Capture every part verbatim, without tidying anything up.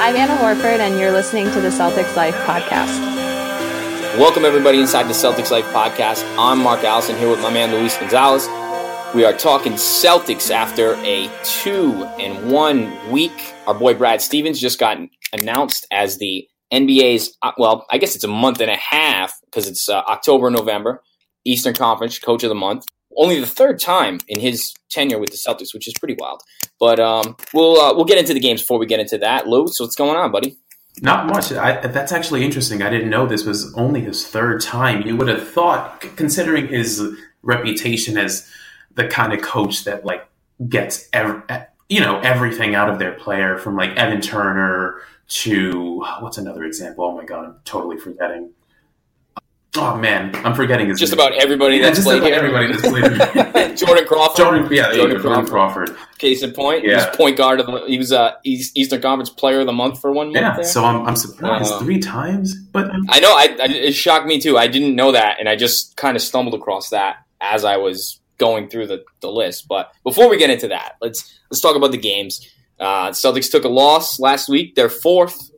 I'm Anna Horford, and you're listening to the Celtics Life Podcast. Welcome, everybody, inside the Celtics Life Podcast. I'm Mark Allison here with my man, Luis Gonzalez. We are talking Celtics after a two and one week. Our boy Brad Stevens just got announced as the N B A's, well, I guess it's a month and a half because it's uh, October, November, Eastern Conference Coach of the Month. Only the third time in his tenure with the Celtics, which is pretty wild. But um, we'll uh, we'll get into the games before we get into that. Lou, so what's going on, buddy? Not much. I, that's actually interesting. I didn't know this was only his third time. You would have thought, considering his reputation as the kind of coach that like gets ev- you know everything out of their player, from like Evan Turner to what's another example? Oh my God, I'm totally forgetting. Oh, man, I'm forgetting his just name. About everybody that's yeah, played here. Everybody that's played here. Jordan Crawford. Jordan, yeah, Jordan, Jordan Crawford. Crawford. Case in point, yeah. He was point guard of the, he was uh, Eastern Conference Player of the Month for one month. Yeah, there. so I'm, I'm surprised uh, three times. But I'm... I know, I, I, it shocked me too. I didn't know that, and I just kind of stumbled across that as I was going through the, the list. But before we get into that, let's let's talk about the games. Uh, Celtics took a loss last week, their fourth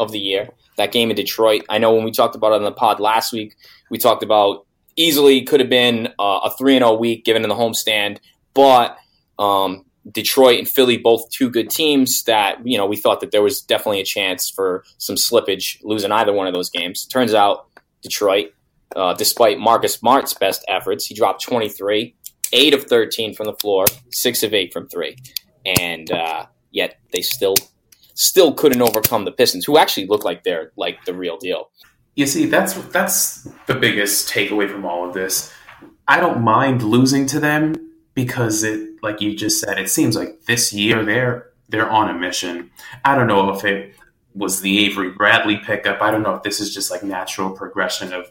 of the year. That game in Detroit, I know when we talked about it on the pod last week, we talked about easily could have been uh, a three and oh week given in the homestand, but um, Detroit and Philly, both two good teams that, you know, we thought that there was definitely a chance for some slippage losing either one of those games. Turns out Detroit, uh, despite Marcus Smart's best efforts, he dropped twenty-three, eight of thirteen from the floor, six of eight from three, and uh, yet they still... still couldn't overcome the Pistons, who actually look like they're like the real deal. You see, that's that's the biggest takeaway from all of this. I don't mind losing to them because it, like you just said, it seems like this year they're they're on a mission. I don't know if it was the Avery Bradley pickup. I don't know if this is just like natural progression of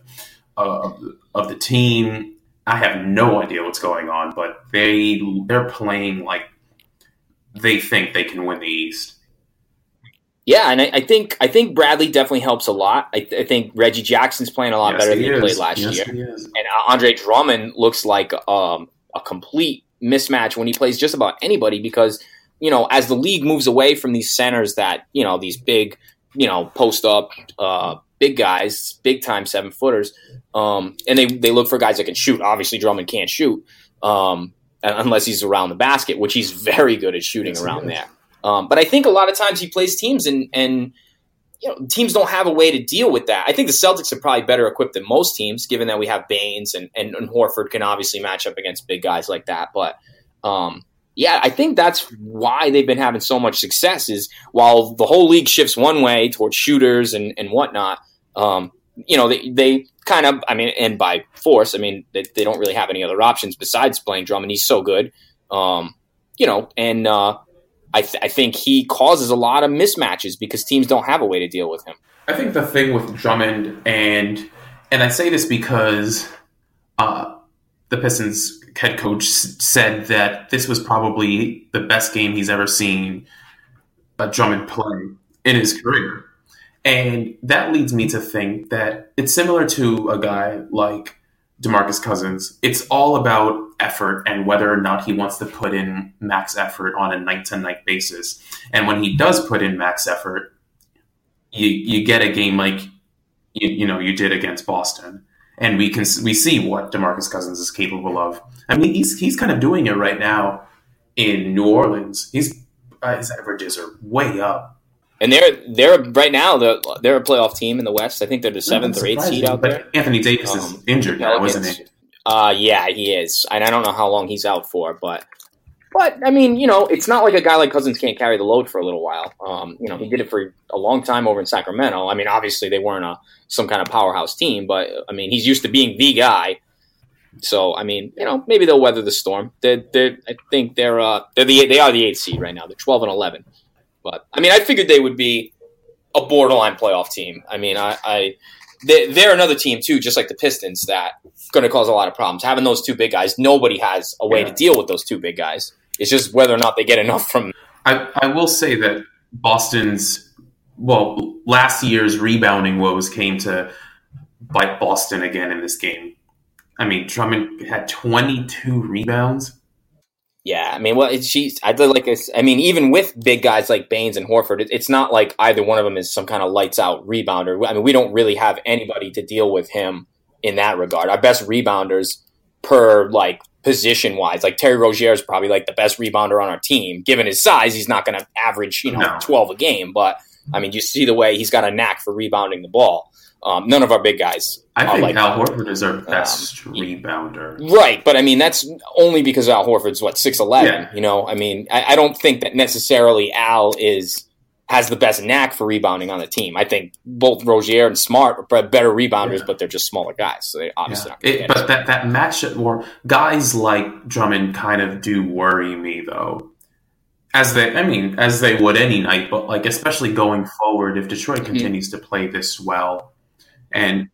uh, of the team. I have no idea what's going on, but they they're playing like they think they can win the East. Yeah, and I, I think I think Bradley definitely helps a lot. I, th- I think Reggie Jackson's playing a lot yes, better than he, he played last yes, year. He and Andre Drummond looks like um, a complete mismatch when he plays just about anybody because, you know, as the league moves away from these centers that, you know, these big, you know, post-up uh, big guys, big-time seven-footers, um, and they, they look for guys that can shoot. Obviously, Drummond can't shoot um, unless he's around the basket, which he's very good at shooting yes, around there. Um, but I think a lot of times he plays teams, and, and you know teams don't have a way to deal with that. I think the Celtics are probably better equipped than most teams, given that we have Baines and, and, and Horford can obviously match up against big guys like that. But, um, yeah, I think that's why they've been having so much success is while the whole league shifts one way towards shooters and, and whatnot, um, you know, they, they kind of – I mean, and by force, I mean, they, they don't really have any other options besides playing Drummond. He's so good, um, you know, and uh, – I, th- I think he causes a lot of mismatches because teams don't have a way to deal with him. I think the thing with Drummond, and and I say this because uh, the Pistons head coach said that this was probably the best game he's ever seen uh, Drummond play in his career. And that leads me to think that it's similar to a guy like DeMarcus Cousins. It's all about effort and whether or not he wants to put in max effort on a night-to-night basis. And when he does put in max effort, you you get a game like you, you know you did against Boston, and we can we see what DeMarcus Cousins is capable of. I mean, he's he's kind of doing it right now in New Orleans. He's uh, his averages are way up. And they're they're right now they're, they're a playoff team in the West. I think they're the seventh or eighth seed out but there. Anthony Davis um, is injured now, isn't he? Uh, yeah, he is. And I don't know how long he's out for, but But, I mean, you know, it's not like a guy like Cousins can't carry the load for a little while. Um, you know, he did it for a long time over in Sacramento. I mean, obviously they weren't a some kind of powerhouse team, but, I mean, he's used to being the guy. So, I mean, you know, maybe they'll weather the storm. They're, they're, I think they're, uh, they're the, they are the eighth seed right now. They're twelve and eleven. But, I mean, I figured they would be a borderline playoff team. I mean, I, I they, they're another team, too, just like the Pistons, that going to cause a lot of problems. Having those two big guys, nobody has a way yeah. to deal with those two big guys. It's just whether or not they get enough from them. I, I will say that Boston's, well, last year's rebounding woes came to bite Boston again in this game. I mean, Drummond had twenty-two rebounds. Yeah, I mean, well, it's, she's, I did like this. I mean, even with big guys like Baines and Horford, it, it's not like either one of them is some kind of lights out rebounder. I mean, we don't really have anybody to deal with him in that regard. Our best rebounders per like position wise, like Terry Rozier is probably like the best rebounder on our team. Given his size, he's not going to average, you know, no. twelve a game. But I mean, you see the way he's got a knack for rebounding the ball. Um, none of our big guys. I think like Al Horford is our best um, rebounder. Right, but I mean, that's only because Al Horford's, what, six eleven? Yeah. You know, I mean, I, I don't think that necessarily Al is has the best knack for rebounding on the team. I think both Rozier and Smart are better rebounders, yeah. but they're just smaller guys, so they obviously yeah. not it, But it. that, that matchup, or guys like Drummond kind of do worry me, though. As they, I mean, as they would any night, but like especially going forward, if Detroit mm-hmm. continues to play this well, and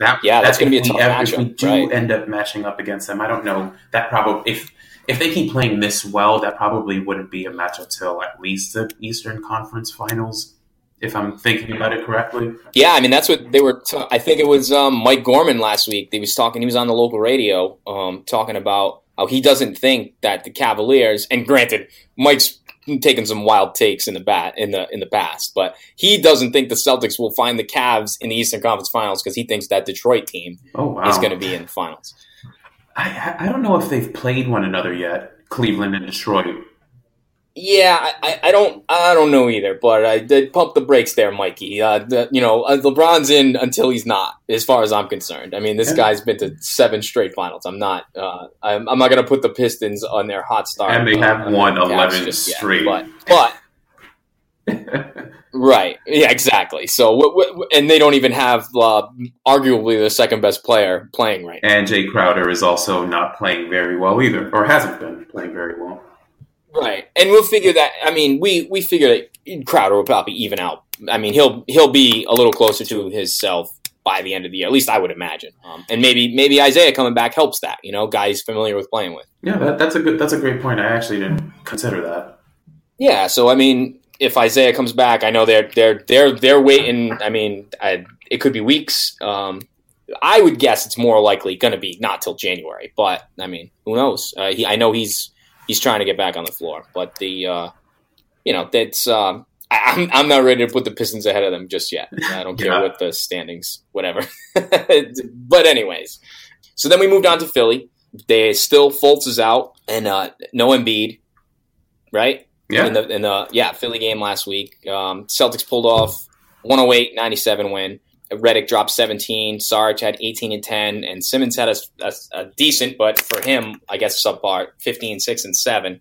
that yeah, that's, that's going to be a tough ever, matchup. If we do right. end up matching up against them, I don't know. That probably if if they keep playing this well, that probably wouldn't be a matchup till at least the Eastern Conference Finals, if I'm thinking about it correctly. Yeah, I mean that's what they were. T- I think it was um, Mike Gorman last week. He was talking. He was on the local radio um, talking about how he doesn't think that the Cavaliers. And granted, Mike's taken some wild takes in the bat in the in the past, but he doesn't think the Celtics will find the Cavs in the Eastern Conference Finals because he thinks that Detroit team oh, wow. is going to be in the finals. I I don't know if they've played one another yet, Cleveland and Detroit. Yeah, I, I don't I don't know either, but I did pump the brakes there, Mikey. Uh, the, you know, LeBron's in until he's not, as far as I'm concerned. I mean, this yeah. guy's been to seven straight finals. I'm not uh, I'm, I'm not going to put the Pistons on their hot start. And they uh, have won eleven straight. Yet, but, but right, yeah, exactly. So w- w- and they don't even have uh, arguably the second best player playing right now. And Jay Crowder is also not playing very well either, or hasn't been playing very well. Right, and we'll figure that. I mean, we we figure that Crowder will probably even out. I mean, he'll he'll be a little closer to his self by the end of the year. At least I would imagine. Um, and maybe maybe Isaiah coming back helps that. You know, guy he's familiar with playing with. Yeah, that, that's a good. That's a great point. I actually didn't consider that. Yeah. So I mean, if Isaiah comes back, I know they're they're they're they're waiting. I mean, I, it could be weeks. Um, I would guess it's more likely going to be not till January. But I mean, who knows? Uh, he, I know he's. He's trying to get back on the floor, but the uh, you know that's um, I'm I'm not ready to put the Pistons ahead of them just yet. I don't care yeah. what the standings, whatever. But anyways, so then we moved on to Philly. They still Fultz is out and uh, no Embiid, right? Yeah, in the, in the yeah Philly game last week, um, Celtics pulled off one oh eight ninety-seven win. Reddick dropped seventeen, Sarge had eighteen and ten, and Simmons had a, a, a decent, but for him, I guess, subpar, fifteen, six, and seven.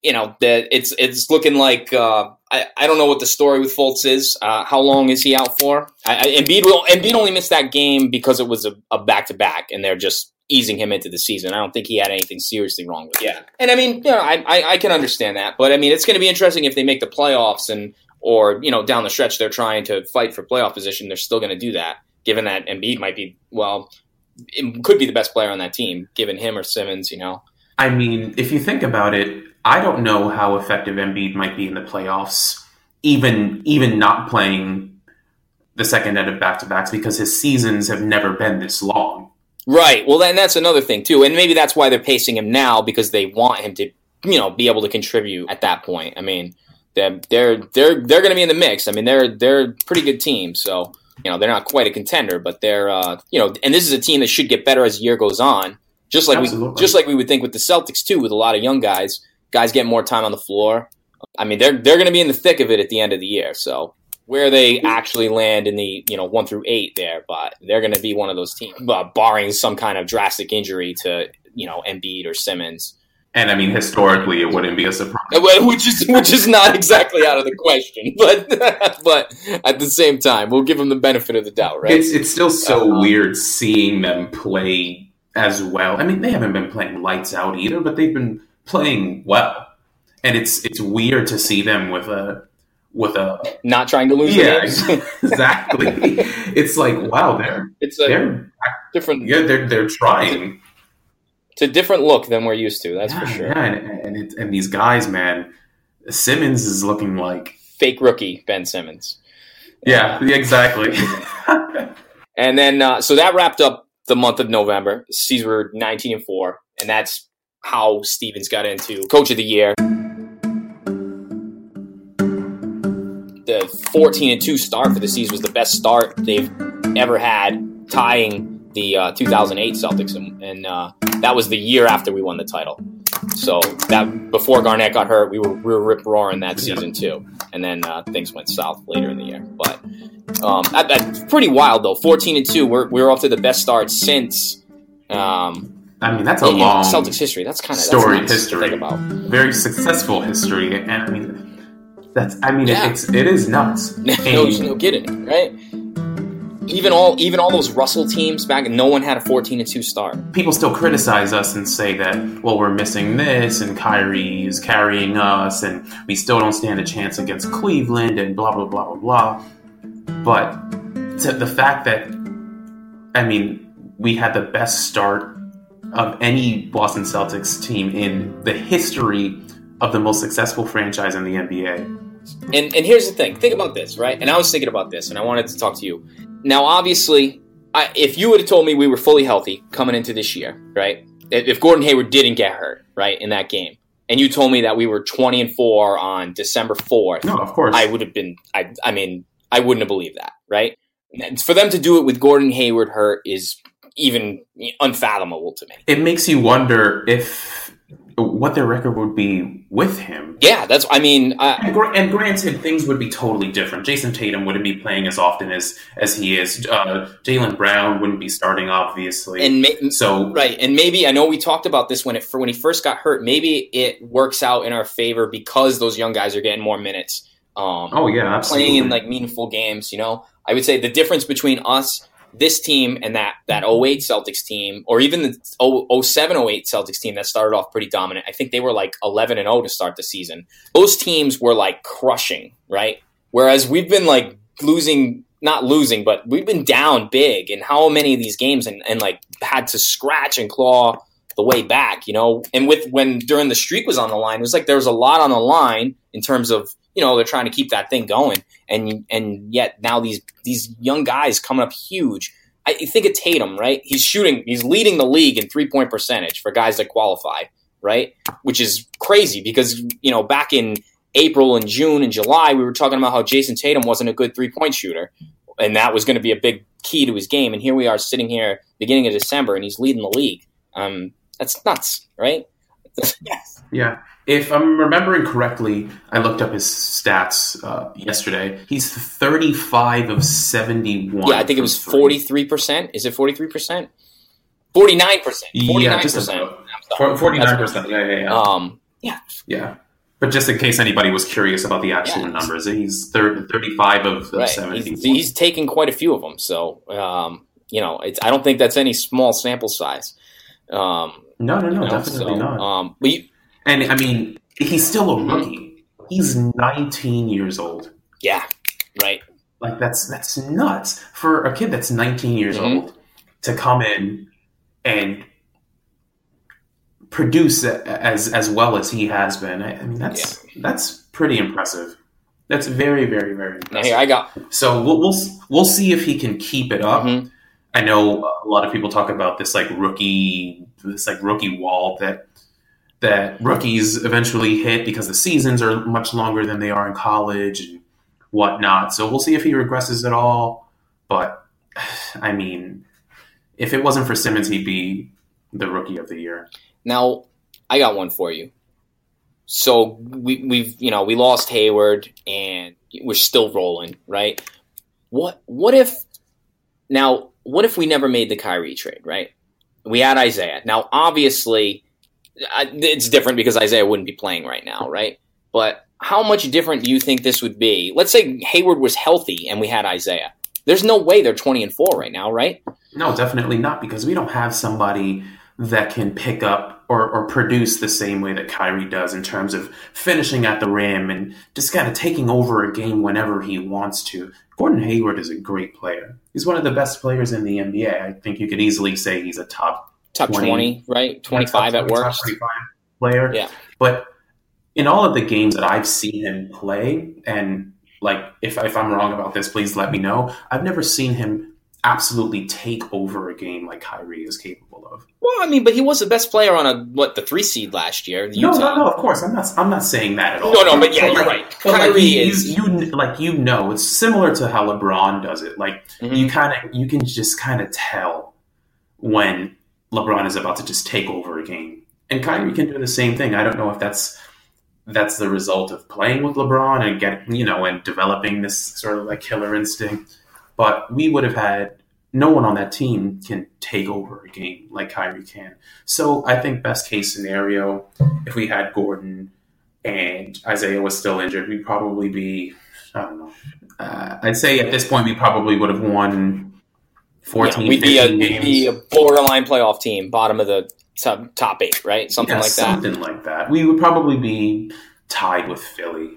You know, the, it's it's looking like uh, I, I don't know what the story with Fultz is. Uh, how long is he out for? I, I, Embiid, will, Embiid only missed that game because it was a, a back-to-back, and they're just easing him into the season. I don't think he had anything seriously wrong with it. Yeah. And, I mean, you know, I, I, I can understand that, but, I mean, it's going to be interesting if they make the playoffs and – or, you know, down the stretch, they're trying to fight for playoff position. They're still going to do that, given that Embiid might be, well, it could be the best player on that team, given him or Simmons, you know. I mean, if you think about it, I don't know how effective Embiid might be in the playoffs, even even not playing the second end of back-to-backs, because his seasons have never been this long. Right. Well, then that's another thing, too. And maybe that's why they're pacing him now, because they want him to, you know, be able to contribute at that point. I mean... They're they're they're going to be in the mix. I mean, they're they're a pretty good team. So you know, they're not quite a contender, but they're uh, you know, and this is a team that should get better as the year goes on. Just like Absolutely. we just like we would think with the Celtics too, with a lot of young guys, guys get more time on the floor. I mean, they're they're going to be in the thick of it at the end of the year. So where they actually land in the you know one through eight there, but they're going to be one of those teams, uh, barring some kind of drastic injury to you know Embiid or Simmons. And I mean, historically, it wouldn't be a surprise, which is which is not exactly out of the question. But but at the same time, we'll give them the benefit of the doubt, right? It's it's still so um, weird seeing them play as well. I mean, they haven't been playing lights out either, but they've been playing well, and it's it's weird to see them with a with a not trying to lose. Yeah, exactly. It's like, wow, they're it's a they're different. Yeah, they're they're trying. It's a different look than we're used to, that's yeah, for sure. Yeah, and and, it, and these guys, man, Simmons is looking like... Fake rookie Ben Simmons. Yeah, uh, exactly. And then, uh, so that wrapped up the month of November. Seas were nineteen and four, and that's how Stevens got into Coach of the Year. The fourteen and two start for the Seas was the best start they've ever had, tying the uh, two thousand eight Celtics, and, and uh, that was the year after we won the title. So that before Garnett got hurt, we were, we were rip-roaring that season too, and then uh, things went south later in the year. But um, that, that's pretty wild, though. fourteen and two, we're we're off to the best start since. Um, I mean, that's a long Celtics history. That's kind of story nice history. To think about. Very successful history, and I mean, that's I mean, yeah. it, it's it is nuts. no, no kidding, right? Even all even all those Russell teams back, no one had a fourteen and two start. People still criticize us and say that, well, we're missing this, and Kyrie is carrying us, and we still don't stand a chance against Cleveland, and blah, blah, blah, blah, blah. But to the fact that, I mean, we had the best start of any Boston Celtics team in the history of the most successful franchise in the N B A. And, and here's the thing. Think about this, right? And I was thinking about this, and I wanted to talk to you. Now, obviously, I, if you would have told me we were fully healthy coming into this year, right? If Gordon Hayward didn't get hurt, right, in that game, and you told me that we were twenty and four on December fourth, no, of course, I would have been. I, I mean, I wouldn't have believed that, right? And for them to do it with Gordon Hayward hurt is even unfathomable to me. It makes you wonder if what their record would be with him. Yeah, that's. I mean, I, and, gr- and granted, things would be totally different. Jayson Tatum wouldn't be playing as often as as he is. Uh, Jaylen Brown wouldn't be starting, obviously. And ma- so, right, and maybe I know we talked about this when it when he first got hurt. Maybe it works out in our favor because those young guys are getting more minutes. Um, oh yeah, absolutely. Playing in like meaningful games. You know, I would say the difference between us, this team, and that that oh eight Celtics team, or even the oh seven oh eight Celtics team that started off pretty dominant. I think they were like eleven and oh to start the season. Those teams were like crushing, right? Whereas we've been like losing, not losing, but we've been down big in how many of these games, and, and like had to scratch and claw the way back, you know? And with when during the streak was on the line, it was like there was a lot on the line in terms of, you know, they're trying to keep that thing going. And and yet now these these young guys coming up huge. I think of Tatum, right? He's shooting, he's leading the league in three-point percentage for guys that qualify, right? Which is crazy because, you know, back in April and June and July, we were talking about how Jayson Tatum wasn't a good three-point shooter. And that was going to be a big key to his game. And here we are sitting here beginning of December, and he's leading the league. Um, that's nuts, right? Yes. Yeah. If I'm remembering correctly, I looked up his stats uh, yesterday. He's thirty-five of seventy-one. Yeah, I think it was forty-three percent. Is it forty-three percent? forty-nine percent. Yeah, just about. forty-nine percent. Yeah, yeah, yeah. Um, yeah. Yeah. But just in case anybody was curious about the actual yeah, numbers, he's thirty-five of seventy-one. He's, he's taken quite a few of them. So, um, you know, it's, I don't think that's any small sample size. Um, no, no, no, you know, definitely so, not. Um, but you, And, I mean, he's still a rookie. He's nineteen years old. Yeah, right. Like, that's that's nuts for a kid that's nineteen years mm-hmm. old to come in and produce as as well as he has been. I, I mean, that's yeah. that's pretty impressive. That's very, very, very impressive. Now here I got. So we'll, we'll, we'll see if he can keep it up. Mm-hmm. I know a lot of people talk about this, like, rookie, this, like, rookie wall that... that rookies eventually hit because the seasons are much longer than they are in college and whatnot. So we'll see if he regresses at all. But, I mean, if it wasn't for Simmons, he'd be the rookie of the year. Now, I got one for you. So we, we've, you know, we lost Hayward and we're still rolling, right? What, what if, now, what if we never made the Kyrie trade, right? We had Isaiah. Now, obviously... I, it's different because Isaiah wouldn't be playing right now, right? But how much different do you think this would be? Let's say Hayward was healthy and we had Isaiah. There's no way they're twenty and four right now, right? No, definitely not, because we don't have somebody that can pick up or, or produce the same way that Kyrie does in terms of finishing at the rim and just kind of taking over a game whenever he wants to. Gordon Hayward is a great player. He's one of the best players in the N B A. I think you could easily say he's a top Top twenty, twenty, right? twenty-five at worst. Top twenty-five player. Yeah. But in all of the games that I've seen him play, and like if, if I'm wrong about this, please let me know. I've never seen him absolutely take over a game like Kyrie is capable of. Well, I mean, but he was the best player on a what the three seed last year. No, no, no. Of course, I'm not. I'm not saying that at all. No, no. But yeah, but you're like, right. Kyrie like you, is you, you like you know. It's similar to how LeBron does it. Like mm-hmm. you kind of you can just kind of tell when LeBron is about to just take over a game. And Kyrie can do the same thing. I don't know if that's that's the result of playing with LeBron and getting, you know, and developing this sort of like killer instinct. But we would have had no one on that team can take over a game like Kyrie can. So I think best case scenario, if we had Gordon and Isaiah was still injured, we'd probably be, I don't know. Uh, I'd say at this point we probably would have won fourteen, yeah, we'd, be a, we'd be a borderline playoff team, bottom of the top, top eight, right? Something yeah, like that. Something like that. We would probably be tied with Philly.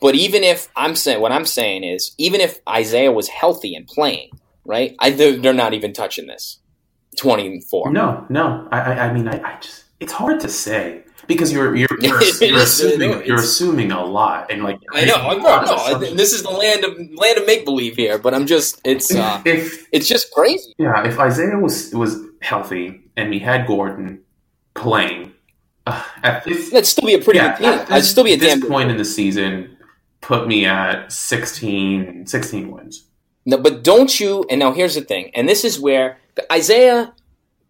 But even if I'm saying, what I'm saying is, even if Isaiah was healthy and playing, right? I, they're, they're not even touching this twenty-four. No, no. I, I, I mean, I, I just it's hard to say because you're you're you're, you're assuming you're assuming a lot, and like I know, I know, no, this is the land of land of make believe here. But I'm just it's uh, if, it's just crazy. Yeah, if Isaiah was was healthy and we had Gordon playing. Uh, at this, That'd still be a pretty yeah, good team. This, I'd still be a damn good point in the season. Put me at sixteen, sixteen wins. No, but don't you? And now here's the thing. And this is where Isaiah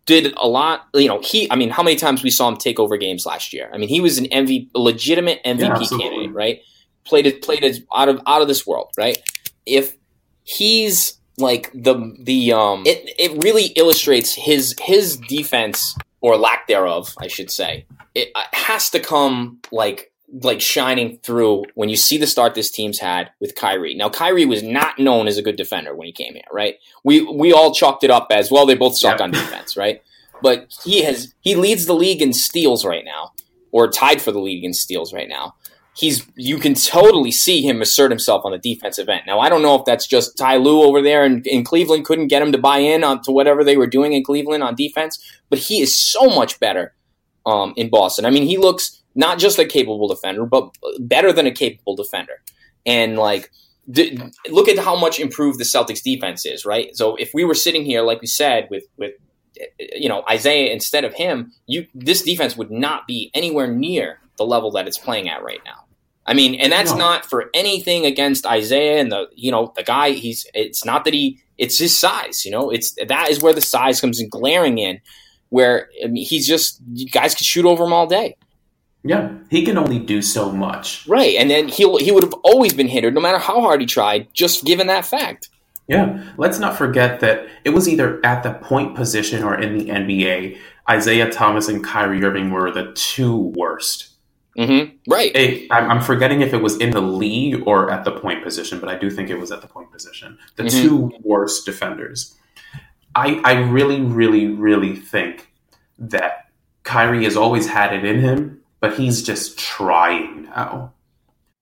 did a lot. You know, he. I mean, how many times we saw him take over games last year? I mean, he was an M V P, legitimate M V P yeah, candidate, right? Played it, played it out of out of this world, right? If he's like the the um, it it really illustrates his his defense. Or lack thereof, I should say. It has to come like like shining through when you see the start this team's had with Kyrie. Now, Kyrie was not known as a good defender when he came here, right? We we all chalked it up as well. They both suck yeah. on defense, right? But he has he leads the league in steals right now, or tied for the league in steals right now. He's you can totally see him assert himself on the defensive end. Now, I don't know if that's just Ty Lue over there in, in Cleveland couldn't get him to buy in on to whatever they were doing in Cleveland on defense, but he is so much better um, in Boston. I mean, he looks not just a capable defender, but better than a capable defender. And like, d- look at how much improved the Celtics defense is, right? So if we were sitting here, like we said, with with you know Isaiah instead of him, you this defense would not be anywhere near the level that it's playing at right now. I mean, and that's no. not for anything against Isaiah and the, you know, the guy he's, it's not that he, it's his size, you know, it's, that is where the size comes in glaring in where I mean, he's just, you guys could shoot over him all day. Yeah. He can only do so much. Right. And then he'll, he would have always been hindered no matter how hard he tried, just given that fact. Yeah. Let's not forget that it was either at the point position or in the N B A, Isaiah Thomas and Kyrie Irving were the two worst. Mm-hmm. Right. It, I'm forgetting if it was in the lead or at the point position, but I do think it was at the point position. The mm-hmm. two worst defenders. I, I really, really, really think that Kyrie has always had it in him, but he's just trying now.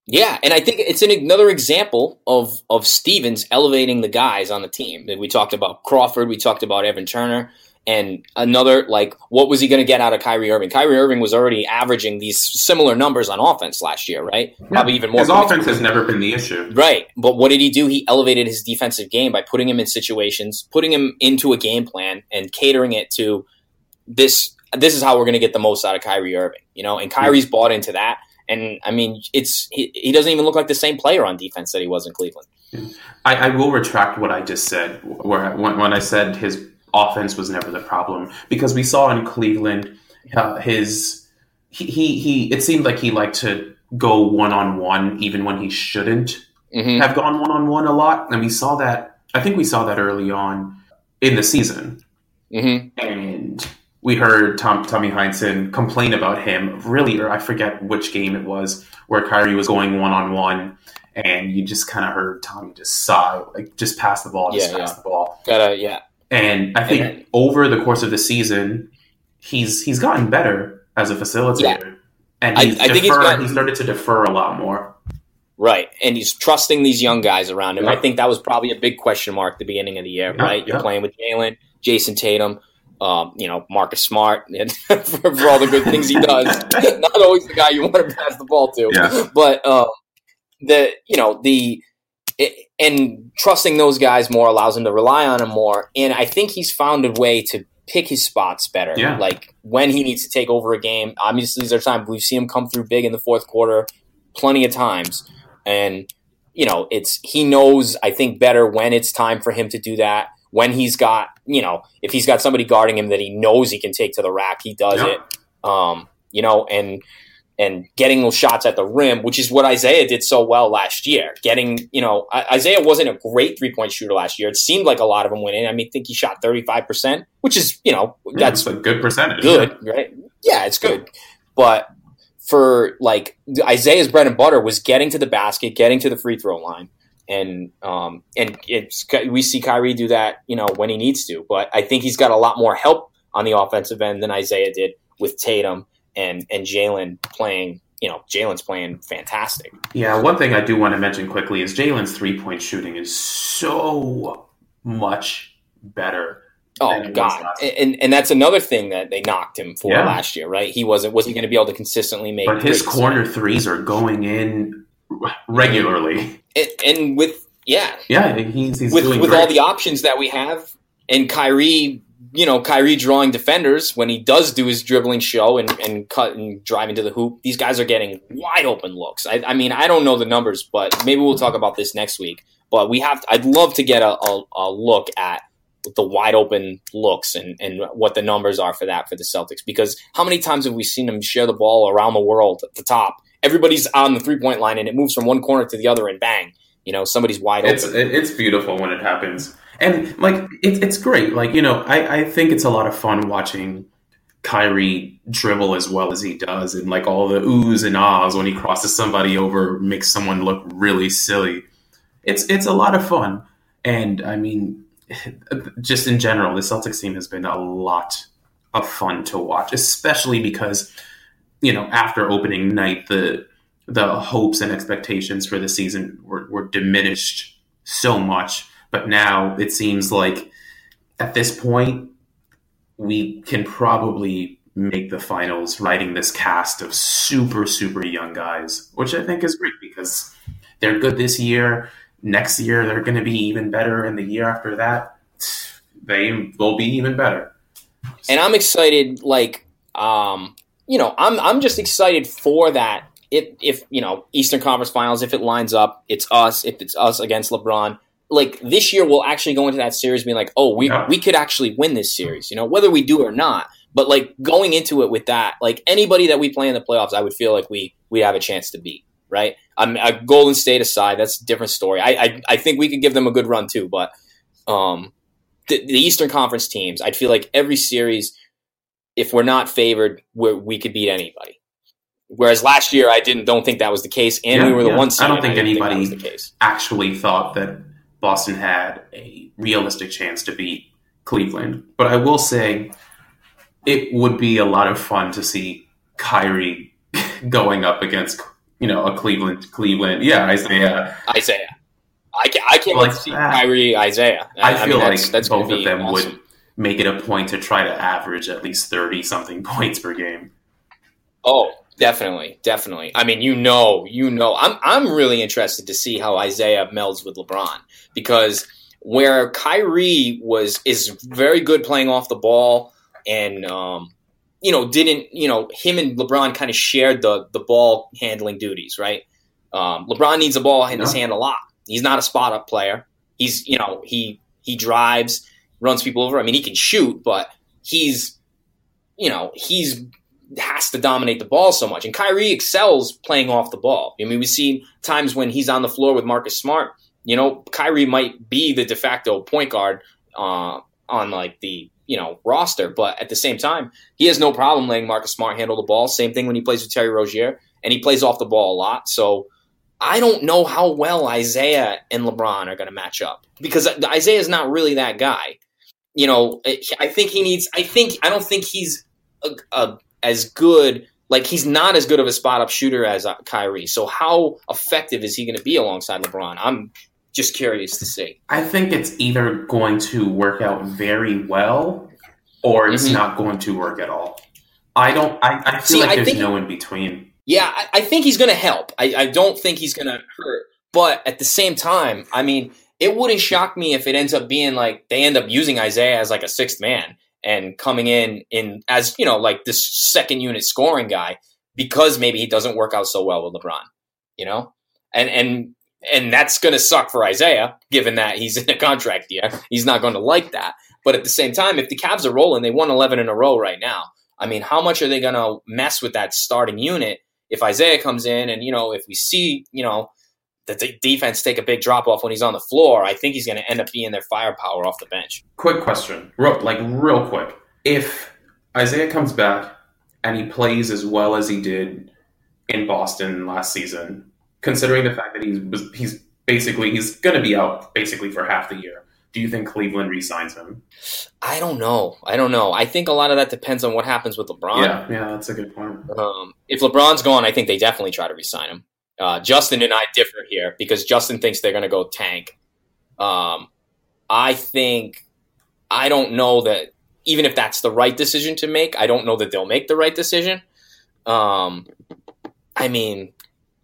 Yeah, and I think it's an, another example of, of Stevens elevating the guys on the team. We talked about Crawford. We talked about Evan Turner. And another, like, what was he going to get out of Kyrie Irving? Kyrie Irving was already averaging these similar numbers on offense last year, right? Yeah. Probably even more. His offense has never been the issue. Right. But what did he do? He elevated his defensive game by putting him in situations, putting him into a game plan and catering it to this. This is how we're going to get the most out of Kyrie Irving, you know? And Kyrie's yeah. bought into that. And, I mean, it's he, he doesn't even look like the same player on defense that he was in Cleveland. Yeah. I, I will retract what I just said, where when, when I said his offense was never the problem, because we saw in Cleveland uh, his he, he he it seemed like he liked to go one on one even when he shouldn't mm-hmm. have gone one on one a lot, and we saw that I think we saw that early on in the season, mm-hmm. and we heard Tom, Tommy Heinsohn complain about him, really, or I forget which game it was, where Kyrie was going one-on-one, and you just kind of heard Tommy just sigh, like, just pass the ball, just yeah, pass yeah. the ball. Gotta, yeah. And I think and, over the course of the season, he's he's gotten better as a facilitator. Yeah. And he's I, I deferred, think he's gotten, he started to defer a lot more. Right, and he's trusting these young guys around him. Yeah. I think that was probably a big question mark at the beginning of the year, yeah, right? Yeah. You're playing with Jaylen, Jayson Tatum, um, you know, Marcus Smart, for, for all the good things he does. Not always the guy you want to pass the ball to. Yeah. But, uh, the you know, the it, and trusting those guys more allows him to rely on him more. And I think he's found a way to pick his spots better. Yeah. Like, when he needs to take over a game, obviously there's time. We've seen him come through big in the fourth quarter plenty of times. And, you know, it's he knows, I think, better when it's time for him to do that, when he's got, you know, if he's got somebody guarding him that he knows he can take to the rack, he does yeah. it, um, you know, and and getting those shots at the rim, which is what Isaiah did so well last year. Getting, you know, Isaiah wasn't a great three-point shooter last year. It seemed like a lot of them went in. I mean, I think he shot thirty-five percent, which is, you know, that's yeah, a good percentage. Good, right? Yeah, it's good. But for, like, Isaiah's bread and butter was getting to the basket, getting to the free throw line. And um, and it's we see Kyrie do that, you know, when he needs to. But I think he's got a lot more help on the offensive end than Isaiah did with Tatum and, and Jaylen playing, you know, Jaylen's playing fantastic. Yeah, one thing I do want to mention quickly is Jaylen's three-point shooting is so much better. Oh, God. And and that's another thing that they knocked him for yeah. last year, right? He wasn't wasn't going to be able to consistently make But his corner tonight. Threes are going in regularly. And, and with, yeah. Yeah, he's, he's with, doing With great. All the options that we have, and Kyrie, you know, Kyrie drawing defenders when he does do his dribbling show and, and cut and drive into the hoop, these guys are getting wide open looks. I, I mean, I don't know the numbers, but maybe we'll talk about this next week. But we have to, I'd love to get a, a, a look at the wide open looks and, and what the numbers are for that for the Celtics. Because how many times have we seen them share the ball around the world at the top? Everybody's on the three-point line, and it moves from one corner to the other, and bang, you know, somebody's wide open. It's, it's beautiful when it happens. And, like, it, it's great. Like, you know, I, I think it's a lot of fun watching Kyrie dribble as well as he does, and, like, all the oohs and ahs when he crosses somebody over makes someone look really silly. It's, it's a lot of fun. And, I mean, just in general, the Celtics team has been a lot of fun to watch, especially because, you know, after opening night, the the hopes and expectations for the season were, were diminished so much. But now it seems like at this point, we can probably make the finals riding this cast of super, super young guys, which I think is great because they're good this year. Next year, they're going to be even better. And the year after that, they will be even better. And I'm excited, like, um, you know, I'm I'm just excited for that. If, if, you know, Eastern Conference Finals, if it lines up, it's us. If it's us against LeBron, like, this year we'll actually go into that series being like, oh, we yeah. we could actually win this series, you know, whether we do or not. But, like, going into it with that, like, anybody that we play in the playoffs, I would feel like we we have a chance to beat. Right, I'm um, uh, Golden State aside, that's a different story. I, I I think we could give them a good run too, but um, the, the Eastern Conference teams, I feel like every series, if we're not favored, we we could beat anybody. Whereas last year, I didn't don't think that was the case, and yeah, we were the yeah. one seed. I don't think I anybody think actually thought that Boston had a realistic chance to beat Cleveland. But I will say, it would be a lot of fun to see Kyrie going up against, you know, a Cleveland, Cleveland, yeah, Isaiah. Isaiah. I can't, I can't like see that. Kyrie, Isaiah. I, I feel I mean, that's, like that's both of them awesome. Would make it a point to try to average at least thirty-something points per game. Oh, definitely, definitely. I mean, you know, you know. I'm I'm really interested to see how Isaiah melds with LeBron because where Kyrie was is very good playing off the ball and um you know, didn't, you know, him and LeBron kind of shared the the ball handling duties, right? Um, LeBron needs a ball in yeah. his hand a lot. He's not a spot up player. He's, you know, he he drives, runs people over. I mean, he can shoot, but he's, you know, he's has to dominate the ball so much. And Kyrie excels playing off the ball. I mean, we've seen times when he's on the floor with Marcus Smart, you know, Kyrie might be the de facto point guard, uh, on like the, you know, roster. But at the same time, he has no problem letting Marcus Smart handle the ball. Same thing when he plays with Terry Rozier, and he plays off the ball a lot. So I don't know how well Isaiah and LeBron are going to match up, because Isaiah is not really that guy. You know, I think he needs, I think, I don't think he's a, a, as good, like he's not as good of a spot up shooter as Kyrie. So how effective is he going to be alongside LeBron? I'm just curious to see. I think it's either going to work out very well or it's mm-hmm. not going to work at all. I don't, I, I feel see, like I there's think, no in between. Yeah, I, I think he's going to help. I, I don't think he's going to hurt. But at the same time, I mean, it wouldn't shock me if it ends up being like they end up using Isaiah as like a sixth man and coming in in as, you know, like this second unit scoring guy, because maybe he doesn't work out so well with LeBron, you know? And and and that's going to suck for Isaiah, given that he's in a contract year. He's not going to like that. But at the same time, if the Cavs are rolling, they won eleven in a row right now. I mean, how much are they going to mess with that starting unit if Isaiah comes in and, you know, if we see, you know, the defense take a big drop off when he's on the floor, I think he's going to end up being their firepower off the bench. Quick question, real, like real quick. If Isaiah comes back and he plays as well as he did in Boston last season, considering the fact that he's he's basically he's going to be out basically for half the year, do you think Cleveland re-signs him? I don't know. I don't know. I think a lot of that depends on what happens with LeBron. Yeah, yeah, that's a good point. Um, if LeBron's gone, I think they definitely try to re-sign him. Uh, Justin and I differ here because Justin thinks they're going to go tank. Um, I think – I don't know that – even if that's the right decision to make, I don't know that they'll make the right decision. Um, I mean,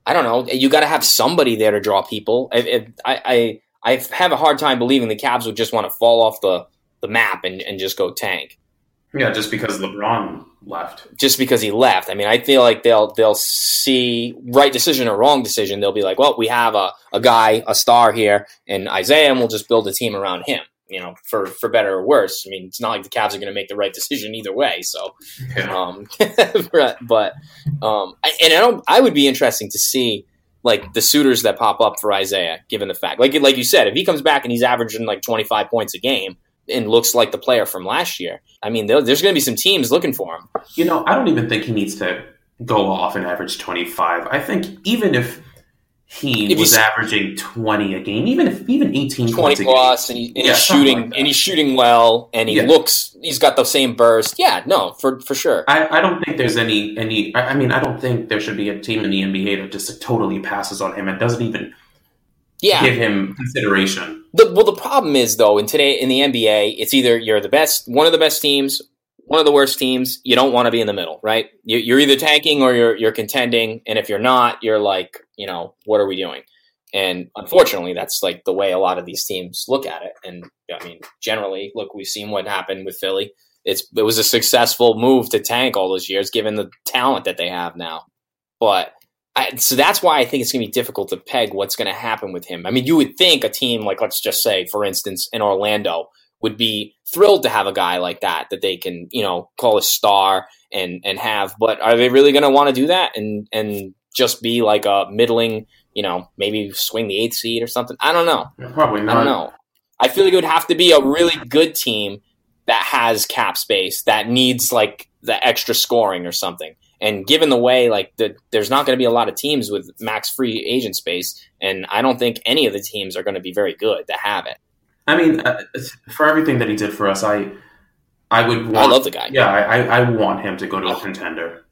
I don't know. You got to have somebody there to draw people. I, I, I, I have a hard time believing the Cavs would just want to fall off the, the map and, and just go tank. Yeah, just because LeBron left. Just because he left. I mean, I feel like they'll they'll see right decision or wrong decision. They'll be like, well, we have a, a guy, a star here, and Isaiah, and we'll just build a team around him, you know, for, for better or worse. I mean, it's not like the Cavs are going to make the right decision either way. So, yeah. um, but um, and I don't. I would be interesting to see like the suitors that pop up for Isaiah, given the fact, like like you said, if he comes back and he's averaging like twenty-five points a game and looks like the player from last year, I mean, there's going to be some teams looking for him. You know, I don't even think he needs to go off and average twenty-five. I think even if he if was averaging twenty a game, even if even eighteen points a game, plus, and, he, and yeah, he's shooting like and he's shooting well, and he yeah. looks, he's got the same burst. Yeah, no, for for sure. I, I don't think there's any any. I mean, I don't think there should be a team in the N B A that just totally passes on him and doesn't even. Yeah. Give him consideration. The, well, the problem is, though, in today in the N B A, it's either you're the best, one of the best teams, one of the worst teams. You don't want to be in the middle, right? You, you're either tanking or you're you're contending, and if you're not, you're like, you know, what are we doing? And unfortunately, that's like the way a lot of these teams look at it. And I mean, generally, look, we've seen what happened with Philly. It's it was a successful move to tank all those years, given the talent that they have now, but. I, so that's why I think it's going to be difficult to peg what's going to happen with him. I mean, you would think a team like, let's just say, for instance, in Orlando would be thrilled to have a guy like that, that they can, you know, call a star and, and have. But are they really going to want to do that and, and just be like a middling, you know, maybe swing the eighth seed or something? I don't know. Probably not. I don't know. I feel like it would have to be a really good team that has cap space, that needs like the extra scoring or something. And given the way, like, the, there's not going to be a lot of teams with max free agent space, and I don't think any of the teams are going to be very good to have it. I mean, uh, for everything that he did for us, I I would want... I love the guy. Yeah, I, I want him to go to a contender.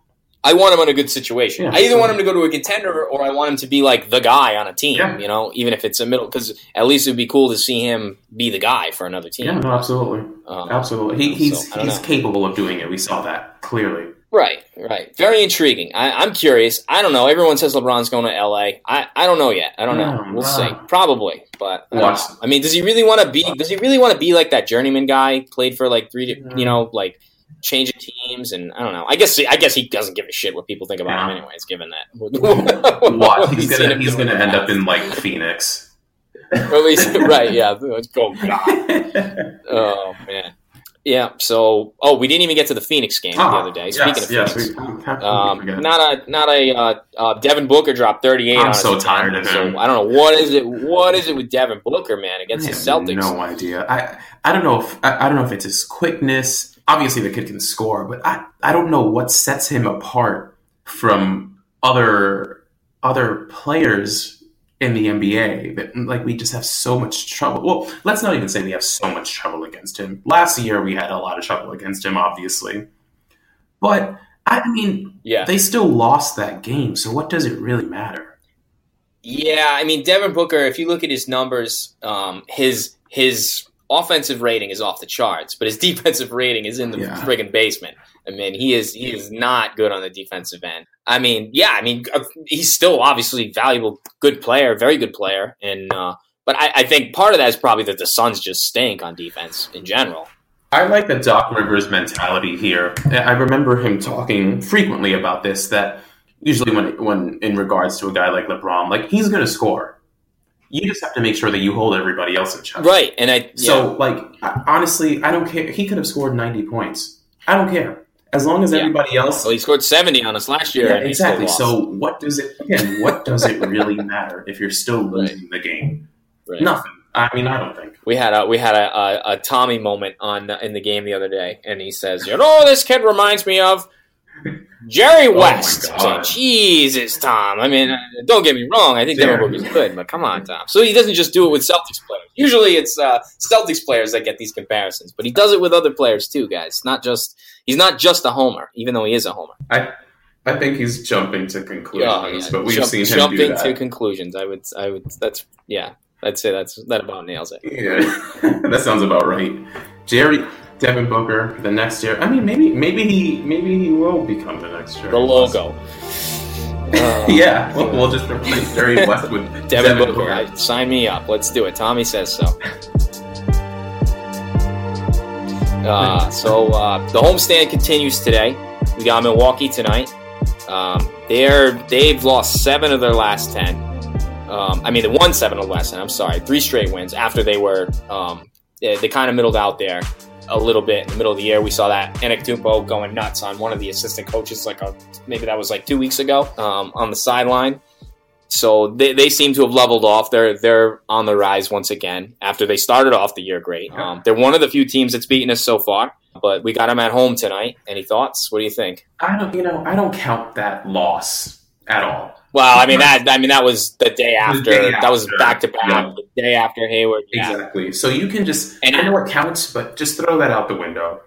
I want him in a good situation. Yeah, I either want him to go to a contender or I want him to be, like, the guy on a team, yeah. you know, even if it's a middle... Because at least it would be cool to see him be the guy for another team. Yeah, no, absolutely. Um, absolutely. He, he's so, he's know. capable of doing it. We saw that, clearly. Right, right. Very intriguing. I, I'm curious. I don't know. Everyone says LeBron's going to L A. I, I don't know yet. I don't know. We'll see. Probably, but I, don't know. I mean, does he really want to be? Does he really want to be like that journeyman guy played for like three? You know, like changing teams and I don't know. I guess I guess he doesn't give a shit what people think about yeah. him, anyways. Given that, watch he's gonna he's gonna end up in like Phoenix. At least, right? Yeah. Let's go. God. Oh man. Yeah. So, oh, we didn't even get to the Phoenix game ah, the other day. Speaking yes, of yes, Phoenix, we, we um, not a not a uh, uh, Devin Booker dropped thirty-eight. I'm on so tired of him. So I don't know what is it. What is it with Devin Booker, man, against I the Celtics? No idea. I I don't know if I, I don't know if it's his quickness. Obviously, the kid can score, but I, I don't know what sets him apart from other other players in the N B A, but like we just have so much trouble. Well, let's not even say we have so much trouble against him. Last year we had a lot of trouble against him, obviously. But I mean, yeah. They still lost that game, so what does it really matter? Yeah, I mean Devin Booker, if you look at his numbers, um, his his offensive rating is off the charts, but his defensive rating is in the yeah. friggin' basement. I mean, he is he is not good on the defensive end. I mean, yeah, I mean, he's still obviously valuable, good player, very good player. And uh, but I, I think part of that is probably that the Suns just stink on defense in general. I like the Doc Rivers mentality here. I remember him talking frequently about this, that usually when when in regards to a guy like LeBron, like he's going to score. You just have to make sure that you hold everybody else in check. Right. And I yeah. So, like, honestly, I don't care. He could have scored ninety points. I don't care. As long as yeah. everybody else... Well, he scored seventy on us last year. Yeah, and exactly. So what does it... Again, what does it really matter if you're still losing right. the game? Right. Nothing. I mean, I don't think. We had a we had a, a, a Tommy moment on in the game the other day, and he says, you know, this kid reminds me of Jerry West. Oh saying, Jesus, Tom. I mean, don't get me wrong. I think Devin Booker's good, but come on, Tom. So he doesn't just do it with Celtics players. Usually it's uh, Celtics players that get these comparisons, but he does it with other players too, guys. Not just... He's not just a homer, even though he is a homer. I, I think he's jumping to conclusions, oh, yeah. but we've Jump, seen him jumping do that. to conclusions. I would, I would. That's yeah. I'd say that's that about nails it. Yeah, that sounds about right. Jerry, Devin Booker, the next year. I mean, maybe, maybe he, maybe he will become the next year. The logo. Uh, yeah, we'll, we'll just replace Jerry West with Devin, Devin Booker. Booker. I, sign me up. Let's do it. Tommy says so. Uh, so uh, the homestand continues today. We got Milwaukee tonight. Um, they're they've lost seven of their last ten. Um, I mean, they won seven of the last ten. I'm sorry, three straight wins after they were um, they, they kind of middled out there a little bit in the middle of the year. We saw that Antetokounmpo going nuts on one of the assistant coaches, like a, maybe that was like two weeks ago um, on the sideline. So they, they seem to have leveled off. They're they're on the rise once again after they started off the year great. Um, they're one of the few teams that's beaten us so far, but we got them at home tonight. Any thoughts? What do you think? I don't, you know, I don't count that loss at all. Well, I mean that I mean that was the day after. The day after. That was back to back. The day after Hayward. Yeah. Exactly. So you can just and I know it counts, but just throw that out the window.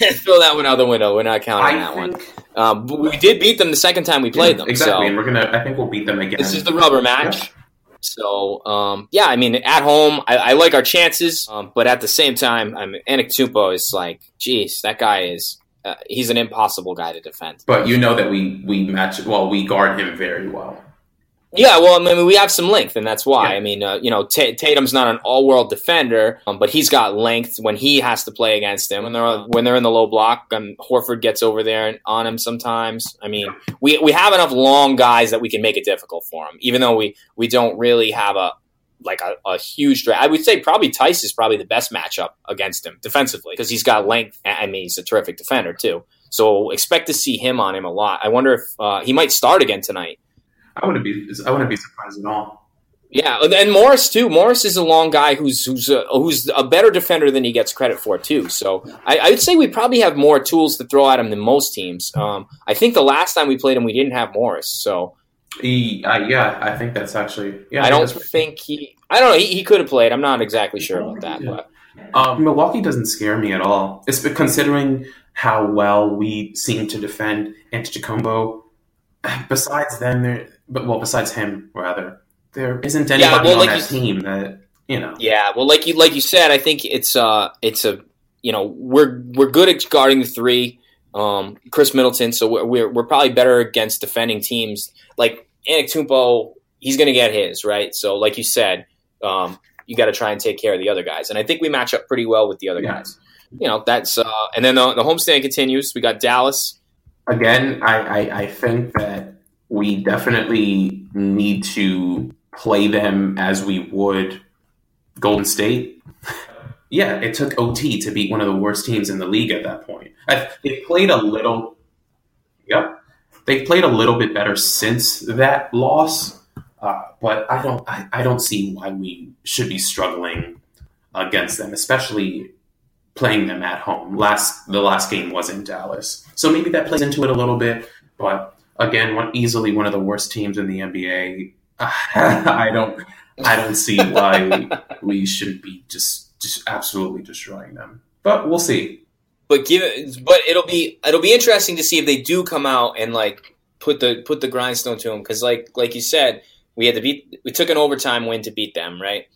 Throw that one out the window. We're not counting I that think, one. Um, but we did beat them the second time we played yeah, them. Exactly. So and we're gonna. I think we'll beat them again. This is the rubber match. Yeah. So um, yeah, I mean, at home, I, I like our chances. Um, but at the same time, I mean, Antetokounmpo is like, geez, that guy is. Uh, he's an impossible guy to defend. But you know that we we match well. We guard him very well. Yeah, well, I mean, we have some length, and that's why. Yeah. I mean, uh, you know, T- Tatum's not an all-world defender, um, but he's got length when he has to play against him. When they're when they're in the low block, um, Horford gets over there and on him sometimes. I mean, we we have enough long guys that we can make it difficult for him, even though we, we don't really have a like a, a huge draft. I would say probably Tice is probably the best matchup against him defensively because he's got length. I mean, he's a terrific defender too. So expect to see him on him a lot. I wonder if uh, he might start again tonight. I wouldn't be. I wouldn't be surprised at all. Yeah, and Morris too. Morris is a long guy who's who's a, who's a better defender than he gets credit for too. So I, I would say we probably have more tools to throw at him than most teams. Um, I think the last time we played him, we didn't have Morris. So he, uh, yeah, I think that's actually. Yeah, I don't think he. I don't know. He, he could have played. I'm not exactly sure about that. But um, Milwaukee doesn't scare me at all. It's considering how well we seem to defend Antetokounmpo. Besides them, there. But well, besides him, rather, there isn't anybody yeah, well, on like that you, team that you know. Yeah, well, like you like you said, I think it's uh it's a you know we're we're good at guarding the three, um, Chris Middleton, so we're we're, we're probably better against defending teams like Antetokounmpo. He's going to get his right. So, like you said, um, you got to try and take care of the other guys, and I think we match up pretty well with the other yeah. guys. You know, that's uh, and then the, the homestand continues. We got Dallas again. I I, I think that. We definitely need to play them as we would Golden State. yeah, it took O T to beat one of the worst teams in the league at that point. I, they played a little, yep, they played a little bit better since that loss, uh, but I don't, I, I don't see why we should be struggling against them, especially playing them at home. Last, the last game was in Dallas, so maybe that plays into it a little bit. But again, one, easily one of the worst teams in the N B A. I don't, I don't see why we, we should be just, just absolutely destroying them. But we'll see. But give it, but it'll be it'll be interesting to see if they do come out and like put the put the grindstone to them, because like like you said, we had to beat we took an overtime win to beat them, right?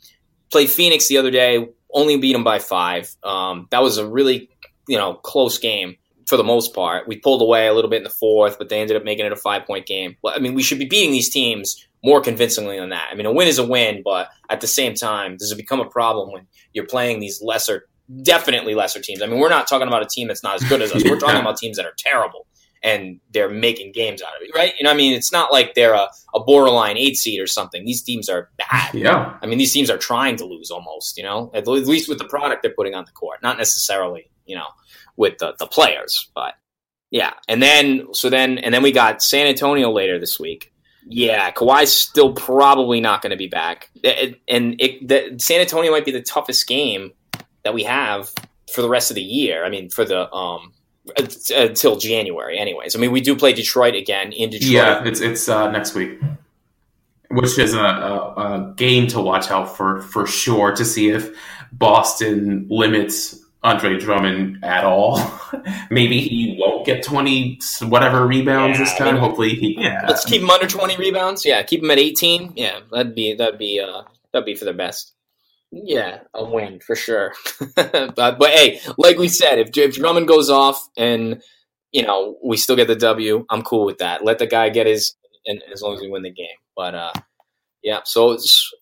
Played Phoenix the other day, only beat them by five. Um, that was a really you know close game for the most part. We pulled away a little bit in the fourth, but they ended up making it a five point game. Well, I mean, we should be beating these teams more convincingly than that. I mean, a win is a win, but at the same time, does it become a problem when you're playing these lesser, definitely lesser teams? I mean, we're not talking about a team that's not as good as us. We're talking about teams that are terrible and they're making games out of it, right? You know, I mean, it's not like they're a, a borderline eight seed or something. These teams are bad. Yeah. I mean, these teams are trying to lose almost, you know, at least with the product they're putting on the court, not necessarily, you know, with the, the players, but yeah. And then, so then, and then we got San Antonio later this week. Yeah, Kawhi's still probably not going to be back. It, and it, the, San Antonio might be the toughest game that we have for the rest of the year. I mean, for the um, – until January anyways. I mean, we do play Detroit again in Detroit. Yeah, it's it's uh, next week, which is a, a, a game to watch out for for sure, to see if Boston limits Andre Drummond at all. Maybe he won't get twenty whatever rebounds yeah, this time. I mean, hopefully, he, yeah. Let's keep him under twenty rebounds. Yeah, keep him at eighteen. Yeah, that'd be that'd be uh, that'd be for the best. Yeah, a win for sure. but, but hey, like we said, if, if Drummond goes off and you know we still get the W, I'm cool with that. Let the guy get his, and as long as we win the game. But uh, yeah, so it's.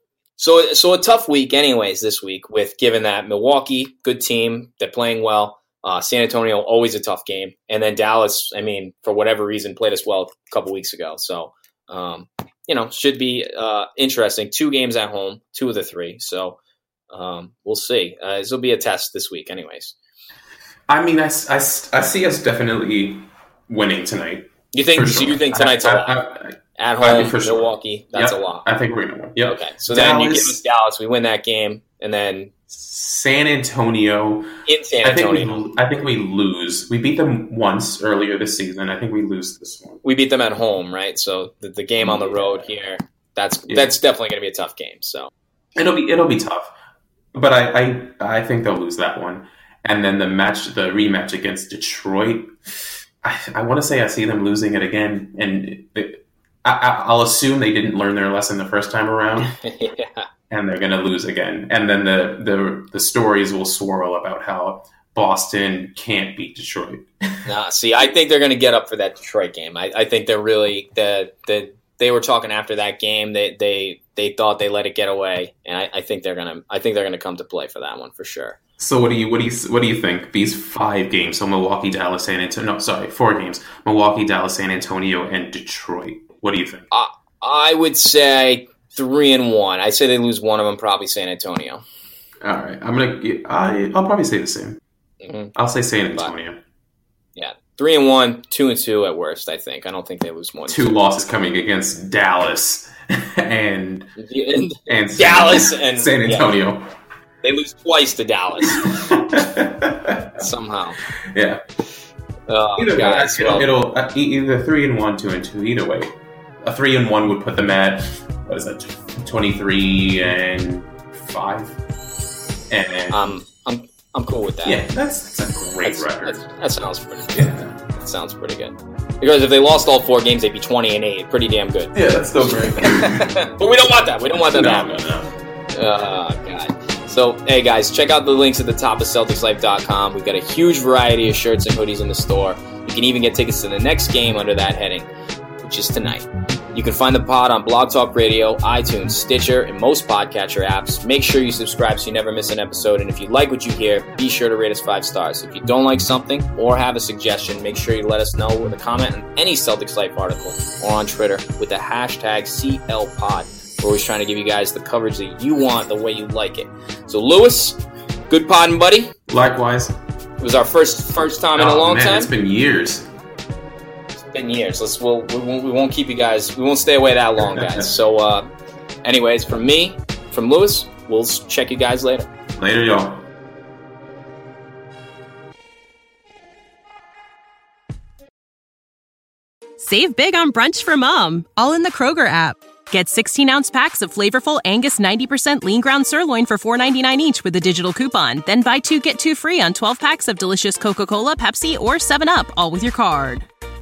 So so a tough week anyways this week, with given that Milwaukee, good team, they're playing well. Uh, San Antonio, always a tough game. And then Dallas, I mean, for whatever reason, played us well a couple weeks ago. So, um, you know, should be uh, interesting. Two games at home, two of the three. So um, we'll see. Uh, this will be a test this week anyways. I mean, I, I, I see us definitely winning tonight. You think, so sure. You think tonight's I, I, a lot? I, I, At home, for Milwaukee, sure. That's yep. a lot. I think we're going to win. Yep. Okay, so Dallas, then you give us Dallas, we win that game, and then... San Antonio. In San Antonio. I think, we, I think we lose. We beat them once earlier this season. I think we lose this one. We beat them at home, right? So the, the game on the road here, that's yeah. that's definitely going to be a tough game. So It'll be it'll be tough, but I, I, I think they'll lose that one. And then the match, the rematch against Detroit, I, I want to say I see them losing it again, and... It, it, I, I'll assume they didn't learn their lesson the first time around, yeah. and they're going to lose again. And then the, the the stories will swirl about how Boston can't beat Detroit. Nah, see, I think they're going to get up for that Detroit game. I, I think they're really the the they were talking after that game. They they, they thought they let it get away, and I, I think they're gonna I think they're gonna come to play for that one for sure. So what do you what do you what do you think? These five games, so Milwaukee, Dallas, San Antonio. No, sorry, four games: Milwaukee, Dallas, San Antonio, and Detroit. What do you think? Uh, I would say three and one. I'd say they lose one of them, probably San Antonio. All right. I'm going to – I'll probably say the same. Mm-hmm. I'll say San Antonio. But, yeah. Three and one, two and two at worst, I think. I don't think they lose more than two. Two losses coming against Dallas and, and, and San, Dallas and San Antonio. Yeah. They lose twice to Dallas somehow. Yeah. Oh, either guys, way, it'll, it'll uh, either three and one, two and two. Either way. A three and one would put them at, what is that, twenty-three and five. And um, I'm I'm cool with that. Yeah, that's, that's a great that's, record. That's, that sounds pretty good. Yeah, that sounds pretty good. Because if they lost all four games, they'd be twenty and eight. Pretty damn good. Yeah, that's still great. But we don't want that. We don't want that. No, no, no. Oh God. So, hey guys, check out the links at the top of Celtics Life dot com. We've got a huge variety of shirts and hoodies in the store. You can even get tickets to the next game under that heading, which is tonight. You can find the pod on Blog Talk Radio, iTunes, Stitcher, and most podcatcher apps. Make sure you subscribe so you never miss an episode. And if you like what you hear, be sure to rate us five stars. If you don't like something or have a suggestion, make sure you let us know with a comment on any Celtics Life article or on Twitter with the hashtag C L Pod. We're always trying to give you guys the coverage that you want, the way you like it. So, Lewis, Good podding, buddy. Likewise. It was our first first time oh, in a long man, time. It's been years. It's been years. Let's we'll, we won't we won't keep you guys. We won't stay away that long, guys. So, uh, anyways, from me, from Lewis, we'll check you guys later. Later, y'all. Save big on brunch for mom, all in the Kroger app. Get sixteen-ounce packs of flavorful Angus ninety percent lean ground sirloin for four ninety-nine each with a digital coupon. Then buy two, get two free on twelve packs of delicious Coca-Cola, Pepsi, or seven up, all with your card.